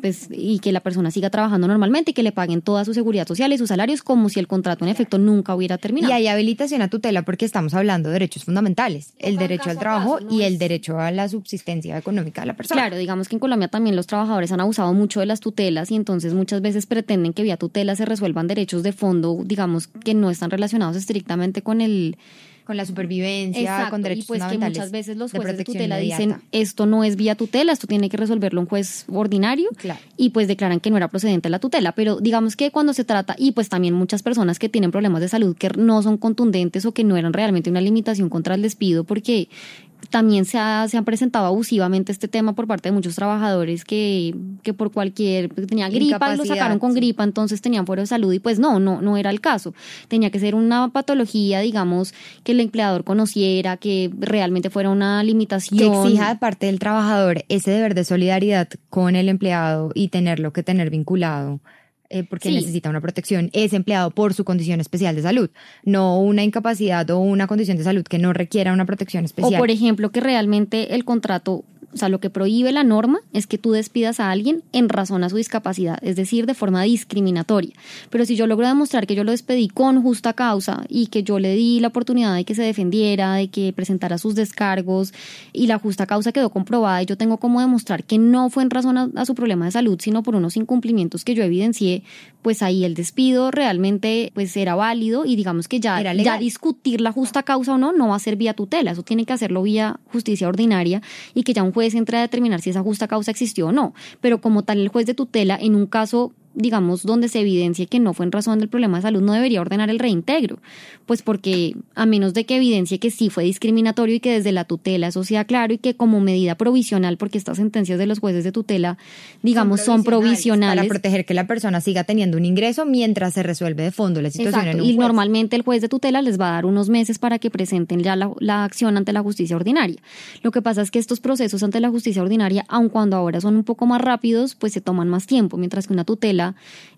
pues, y que la persona siga trabajando normalmente y que le paguen toda su seguridad social y sus salarios como si el contrato en efecto nunca hubiera terminado. Y hay habilitación a tutela porque estamos hablando de derechos fundamentales, el derecho al trabajo y el derecho a la subsistencia económica de la persona. Claro, digamos que en Colombia también los trabajadores han abusado mucho de las tutelas y entonces muchas veces pretenden que vía tutela se resuelvan derechos de fondo, digamos, que no están relacionados estrictamente con el... con la supervivencia, exacto, con derechos fundamentales. Y pues que muchas veces los jueces de, de tutela inmediata. Dicen, esto no es vía tutela, esto tiene que resolverlo un juez ordinario, claro. Y pues declaran que no era procedente la tutela, pero digamos que cuando se trata, y pues también muchas personas que tienen problemas de salud que no son contundentes o que no eran realmente una limitación contra el despido, porque también se ha, se han presentado abusivamente este tema por parte de muchos trabajadores que, que por cualquier, tenía gripa, lo sacaron con gripa, entonces tenían fuero de salud y pues no, no, no era el caso. Tenía que ser una patología, digamos, que el empleador conociera, que realmente fuera una limitación. Que exija de parte del trabajador ese deber de solidaridad con el empleado y tenerlo que tener vinculado. Eh, porque sí. Necesita una protección ese empleado por su condición especial de salud, no una incapacidad o una condición de salud que no requiera una protección especial. O por ejemplo que realmente el contrato, o sea, lo que prohíbe la norma es que tú despidas a alguien en razón a su discapacidad, es decir, de forma discriminatoria. Pero si yo logro demostrar que yo lo despedí con justa causa y que yo le di la oportunidad de que se defendiera, de que presentara sus descargos y la justa causa quedó comprobada y yo tengo como demostrar que no fue en razón a, a su problema de salud, sino por unos incumplimientos que yo evidencié, pues ahí el despido realmente pues era válido y digamos que ya, ya discutir la justa causa o no, no va a ser vía tutela, eso tiene que hacerlo vía justicia ordinaria y que ya un juez entra a determinar si esa justa causa existió o no, pero como tal el juez de tutela en un caso, digamos, donde se evidencie que no fue en razón del problema de salud, no debería ordenar el reintegro, pues porque a menos de que evidencie que sí fue discriminatorio y que desde la tutela eso sea claro y que como medida provisional, porque estas sentencias de los jueces de tutela, digamos, son provisionales, son provisionales para proteger que la persona siga teniendo un ingreso mientras se resuelve de fondo la situación. Exacto, en un juez. Y normalmente el juez de tutela les va a dar unos meses para que presenten ya la, la acción ante la justicia ordinaria. Lo que pasa es que estos procesos ante la justicia ordinaria, aun cuando ahora son un poco más rápidos, pues se toman más tiempo, mientras que una tutela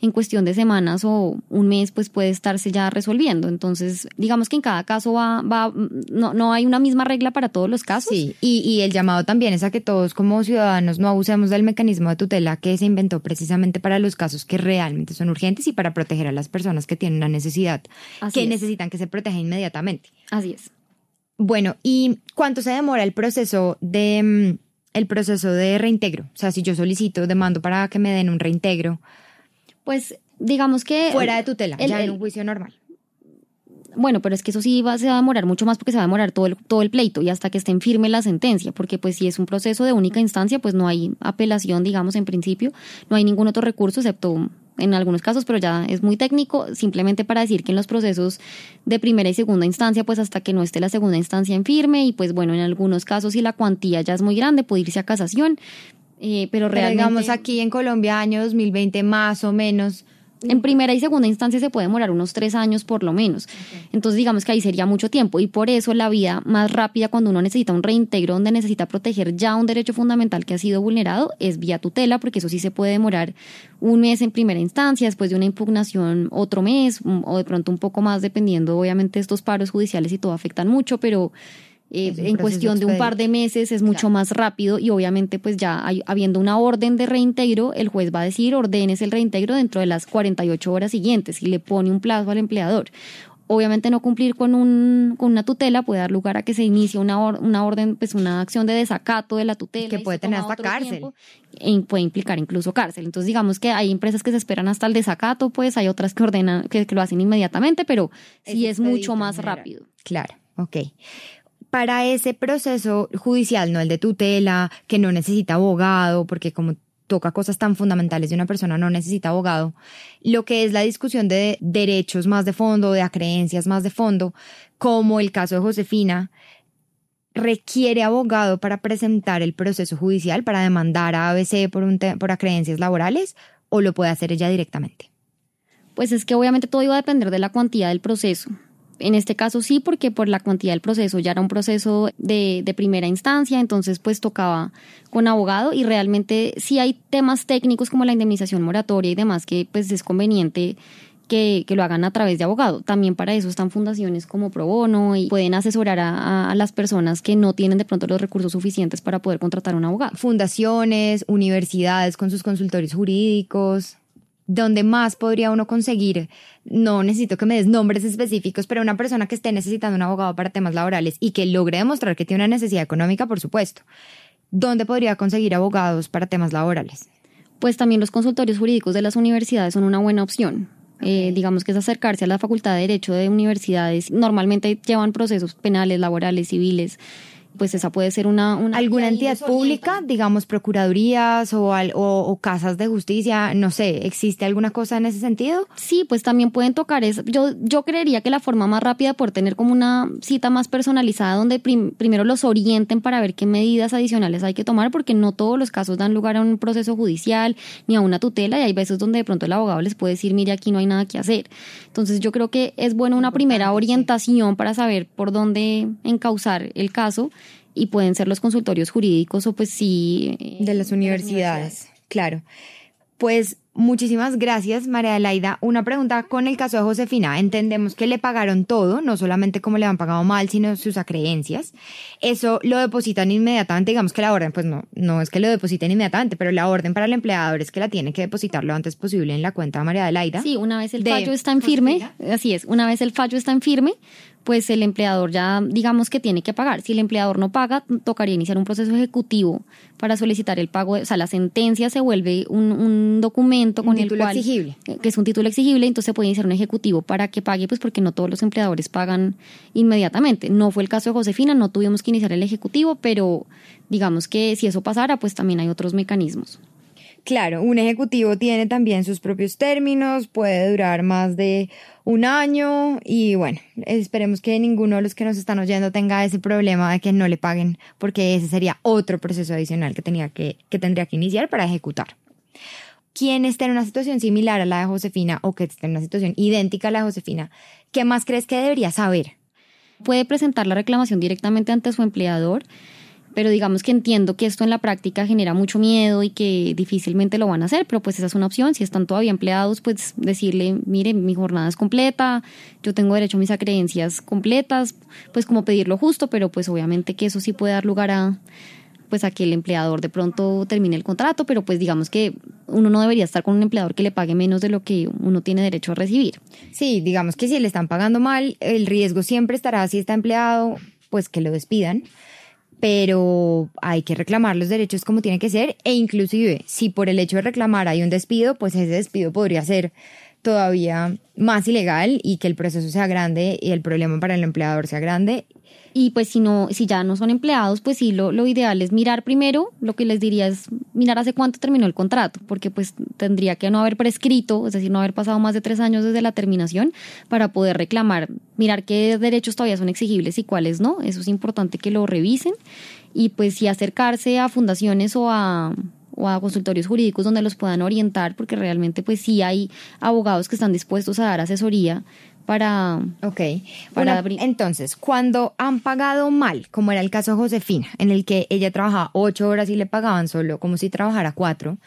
en cuestión de semanas o un mes pues puede estarse ya resolviendo. Entonces digamos que en cada caso va, va no, no hay una misma regla para todos los casos. Sí, y, y el llamado también es a que todos como ciudadanos no abusemos del mecanismo de tutela que se inventó precisamente para los casos que realmente son urgentes y para proteger a las personas que tienen una necesidad. Así que es. Necesitan que se proteja inmediatamente. Así es. Bueno, ¿y cuánto se demora el proceso de, el proceso de reintegro? O sea, si yo solicito, demando para que me den un reintegro, pues digamos que... fuera de tutela, el, ya en un juicio normal. Bueno, pero es que eso sí va, se va a demorar mucho más porque se va a demorar todo el, todo el pleito y hasta que esté en firme la sentencia, porque pues si es un proceso de única instancia, pues no hay apelación, digamos, en principio, no hay ningún otro recurso excepto... en algunos casos, pero ya es muy técnico, simplemente para decir que en los procesos de primera y segunda instancia, pues hasta que no esté la segunda instancia en firme, y pues bueno, en algunos casos si la cuantía ya es muy grande, puede irse a casación, eh, pero realmente... Pero digamos aquí en Colombia, año dos mil veinte más o menos... En primera y segunda instancia se puede demorar unos tres años por lo menos. Okay. Entonces digamos que ahí sería mucho tiempo y por eso la vía más rápida cuando uno necesita un reintegro donde necesita proteger ya un derecho fundamental que ha sido vulnerado es vía tutela, porque eso sí se puede demorar un mes en primera instancia, después de una impugnación otro mes o de pronto un poco más dependiendo, obviamente estos paros judiciales y todo afectan mucho, pero... Eh, en cuestión de un par de meses es mucho claro. más rápido y obviamente pues ya hay, habiendo una orden de reintegro, el juez va a decir ordenes el reintegro dentro de las cuarenta y ocho horas siguientes y le pone un plazo al empleador. Obviamente no cumplir con, un, con una tutela puede dar lugar a que se inicie una, or, una orden, pues una acción de desacato de la tutela. Que puede tener hasta cárcel. Tiempo, y puede implicar incluso cárcel. Entonces digamos que hay empresas que se esperan hasta el desacato, pues hay otras que ordenan que, que lo hacen inmediatamente, pero sí es, es mucho más general. Rápido. Claro, ok. Para ese proceso judicial, no el de tutela, que no necesita abogado, porque como toca cosas tan fundamentales de una persona, no necesita abogado, lo que es la discusión de derechos más de fondo, de acreencias más de fondo, como el caso de Josefina, requiere abogado para presentar el proceso judicial, para demandar a A B C por, un te- por acreencias laborales, o lo puede hacer ella directamente. Pues es que obviamente todo iba a depender de la cuantía del proceso. En este caso sí, porque por la cuantía del proceso ya era un proceso de, de primera instancia, entonces pues tocaba con abogado, y realmente sí hay temas técnicos como la indemnización moratoria y demás que pues es conveniente que, que lo hagan a través de abogado. También para eso están fundaciones como Pro Bono y pueden asesorar a, a las personas que no tienen de pronto los recursos suficientes para poder contratar a un abogado. Fundaciones, universidades con sus consultorios jurídicos... ¿Dónde más podría uno conseguir? No necesito que me des nombres específicos, pero una persona que esté necesitando un abogado para temas laborales y que logre demostrar que tiene una necesidad económica, por supuesto. ¿Dónde podría conseguir abogados para temas laborales? Pues también los consultorios jurídicos de las universidades son una buena opción. Okay. Eh, digamos que es acercarse a la Facultad de Derecho de universidades. Normalmente llevan procesos penales, laborales, civiles. Pues esa puede ser una... una ¿Alguna entidad pública, digamos, procuradurías o, al, o, o casas de justicia? No sé, ¿existe alguna cosa en ese sentido? Sí, pues también pueden tocar eso. Yo, yo creería que la forma más rápida por tener como una cita más personalizada donde prim, primero los orienten para ver qué medidas adicionales hay que tomar, porque no todos los casos dan lugar a un proceso judicial ni a una tutela, y hay veces donde de pronto el abogado les puede decir, mire, aquí no hay nada que hacer. Entonces yo creo que es bueno una primera orientación para saber por dónde encauzar el caso. Y pueden ser los consultorios jurídicos o pues sí... Eh, de las universidades, claro. Pues muchísimas gracias, María Laida. Una pregunta con el caso de Josefina. Entendemos que le pagaron todo, no solamente como le han pagado mal, sino sus acreencias. Eso lo depositan inmediatamente, digamos que la orden, pues no, no es que lo depositen inmediatamente, pero la orden para el empleador es que la tiene que depositar lo antes posible en la cuenta de María Laida. Sí, una vez el fallo está en firme, Josefina. Así es, una vez el fallo está en firme, pues el empleador ya digamos que tiene que pagar. Si el empleador no paga, tocaría iniciar un proceso ejecutivo para solicitar el pago. O sea, la sentencia se vuelve un, un documento con el cual... Un título exigible. Que es un título exigible, entonces se puede iniciar un ejecutivo para que pague, pues porque no todos los empleadores pagan inmediatamente. No fue el caso de Josefina, no tuvimos que iniciar el ejecutivo, pero digamos que si eso pasara, pues también hay otros mecanismos. Claro, un ejecutivo tiene también sus propios términos, puede durar más de un año y bueno, esperemos que ninguno de los que nos están oyendo tenga ese problema de que no le paguen, porque ese sería otro proceso adicional que, tenía que, que tendría que iniciar para ejecutar. Quien esté en una situación similar a la de Josefina o que esté en una situación idéntica a la de Josefina, ¿qué más crees que debería saber? Puede presentar la reclamación directamente ante su empleador. Pero digamos que entiendo que esto en la práctica genera mucho miedo y que difícilmente lo van a hacer, pero pues esa es una opción. Si están todavía empleados, pues decirle, mire, mi jornada es completa, yo tengo derecho a mis acreencias completas, pues como pedirlo justo, pero pues obviamente que eso sí puede dar lugar a, pues a que el empleador de pronto termine el contrato, pero pues digamos que uno no debería estar con un empleador que le pague menos de lo que uno tiene derecho a recibir. Sí, digamos que si le están pagando mal, el riesgo siempre estará, si está empleado, pues que lo despidan. Pero hay que reclamar los derechos como tiene que ser, e inclusive si por el hecho de reclamar hay un despido, pues ese despido podría ser todavía más ilegal y que el proceso sea grande y el problema para el empleador sea grande. Y pues si no, si ya no son empleados, pues sí, lo, lo ideal es mirar primero, lo que les diría es mirar hace cuánto terminó el contrato, porque pues tendría que no haber prescrito, es decir, no haber pasado más de tres años desde la terminación para poder reclamar, mirar qué derechos todavía son exigibles y cuáles no. Eso es importante que lo revisen, y pues sí acercarse a fundaciones o a... o a consultorios jurídicos donde los puedan orientar, porque realmente pues sí hay abogados que están dispuestos a dar asesoría para... Ok, para Una, abrir. Entonces, cuando han pagado mal, como era el caso de Josefina, en el que ella trabajaba ocho horas y le pagaban solo como si trabajara cuatro,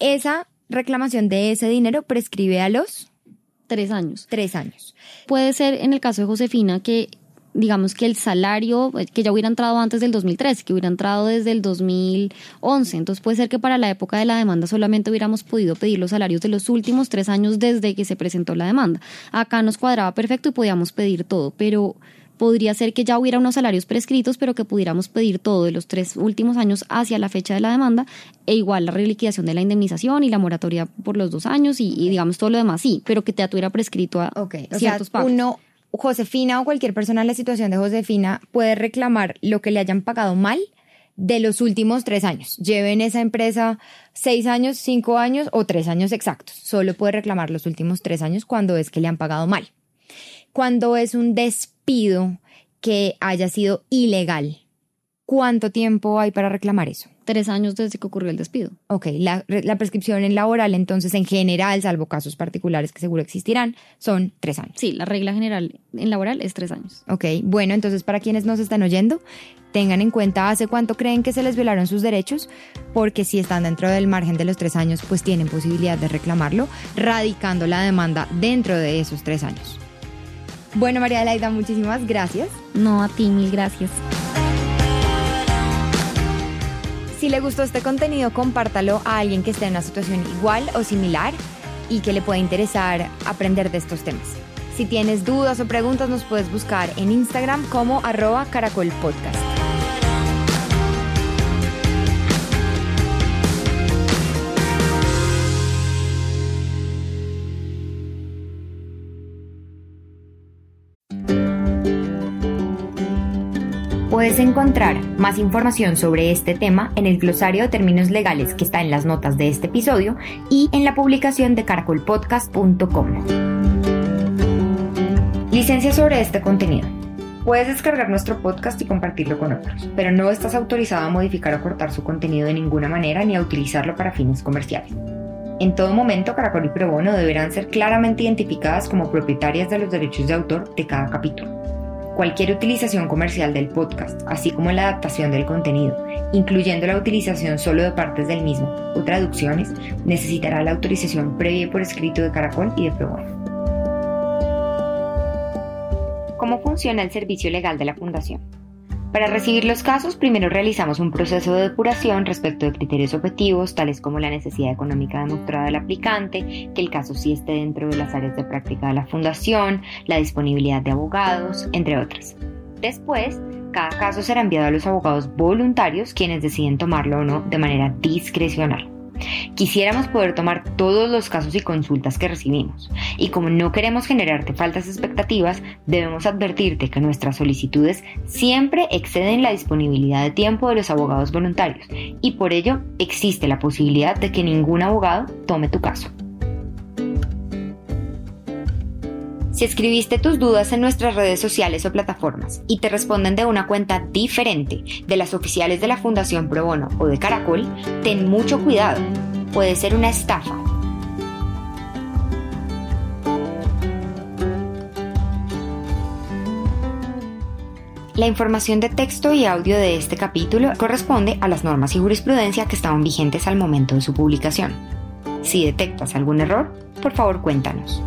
esa reclamación de ese dinero prescribe a los... Tres años. Tres años. Puede ser en el caso de Josefina que digamos que el salario, que ya hubiera entrado antes del dos mil trece, que hubiera entrado desde el dos mil once. Entonces puede ser que para la época de la demanda solamente hubiéramos podido pedir los salarios de los últimos tres años desde que se presentó la demanda. Acá nos cuadraba perfecto y podíamos pedir todo, pero podría ser que ya hubiera unos salarios prescritos, pero que pudiéramos pedir todo de los tres últimos años hacia la fecha de la demanda, e igual la reliquidación de la indemnización y la moratoria por los dos años y, y digamos todo lo demás, sí, pero que te tuviera prescrito a okay, ciertos o sea, pagos. Uno, Josefina o cualquier persona en la situación de Josefina puede reclamar lo que le hayan pagado mal de los últimos tres años. Lleven esa empresa seis años, cinco años o tres años exactos. Solo puede reclamar los últimos tres años cuando es que le han pagado mal. Cuando es un despido que haya sido ilegal, ¿cuánto tiempo hay para reclamar eso? Tres años desde que ocurrió el despido. Ok, la, la prescripción en laboral, entonces, en general, salvo casos particulares que seguro existirán, son tres años. Sí, la regla general en laboral es tres años. Ok, bueno, entonces, para quienes nos están oyendo, tengan en cuenta hace cuánto creen que se les violaron sus derechos, porque si están dentro del margen de los tres años, pues tienen posibilidad de reclamarlo, radicando la demanda dentro de esos tres años. Bueno, María Laida, muchísimas gracias. No, a ti, mil gracias. Si le gustó este contenido, compártalo a alguien que esté en una situación igual o similar y que le pueda interesar aprender de estos temas. Si tienes dudas o preguntas, nos puedes buscar en Instagram como arroba Caracol Podcast. Puedes encontrar más información sobre este tema en el glosario de términos legales que está en las notas de este episodio y en la publicación de caracol podcast punto com. Licencia sobre este contenido. Puedes descargar nuestro podcast y compartirlo con otros, pero no estás autorizado a modificar o cortar su contenido de ninguna manera ni a utilizarlo para fines comerciales. En todo momento, Caracol y Pro Bono deberán ser claramente identificadas como propietarias de los derechos de autor de cada capítulo. Cualquier utilización comercial del podcast, así como la adaptación del contenido, incluyendo la utilización solo de partes del mismo o traducciones, necesitará la autorización previa y por escrito de Caracol y de Pro Bono. ¿Cómo funciona el servicio legal de la Fundación? Para recibir los casos, primero realizamos un proceso de depuración respecto de criterios objetivos, tales como la necesidad económica demostrada del aplicante, que el caso sí esté dentro de las áreas de práctica de la fundación, la disponibilidad de abogados, entre otras. Después, cada caso será enviado a los abogados voluntarios, quienes deciden tomarlo o no de manera discrecional. Quisiéramos poder tomar todos los casos y consultas que recibimos, y como no queremos generarte falsas expectativas, debemos advertirte que nuestras solicitudes siempre exceden la disponibilidad de tiempo de los abogados voluntarios, y por ello existe la posibilidad de que ningún abogado tome tu caso. Si escribiste tus dudas en nuestras redes sociales o plataformas y te responden de una cuenta diferente de las oficiales de la Fundación Pro Bono o de Caracol, ten mucho cuidado, puede ser una estafa. La información de texto y audio de este capítulo corresponde a las normas y jurisprudencia que estaban vigentes al momento de su publicación. Si detectas algún error, por favor cuéntanos.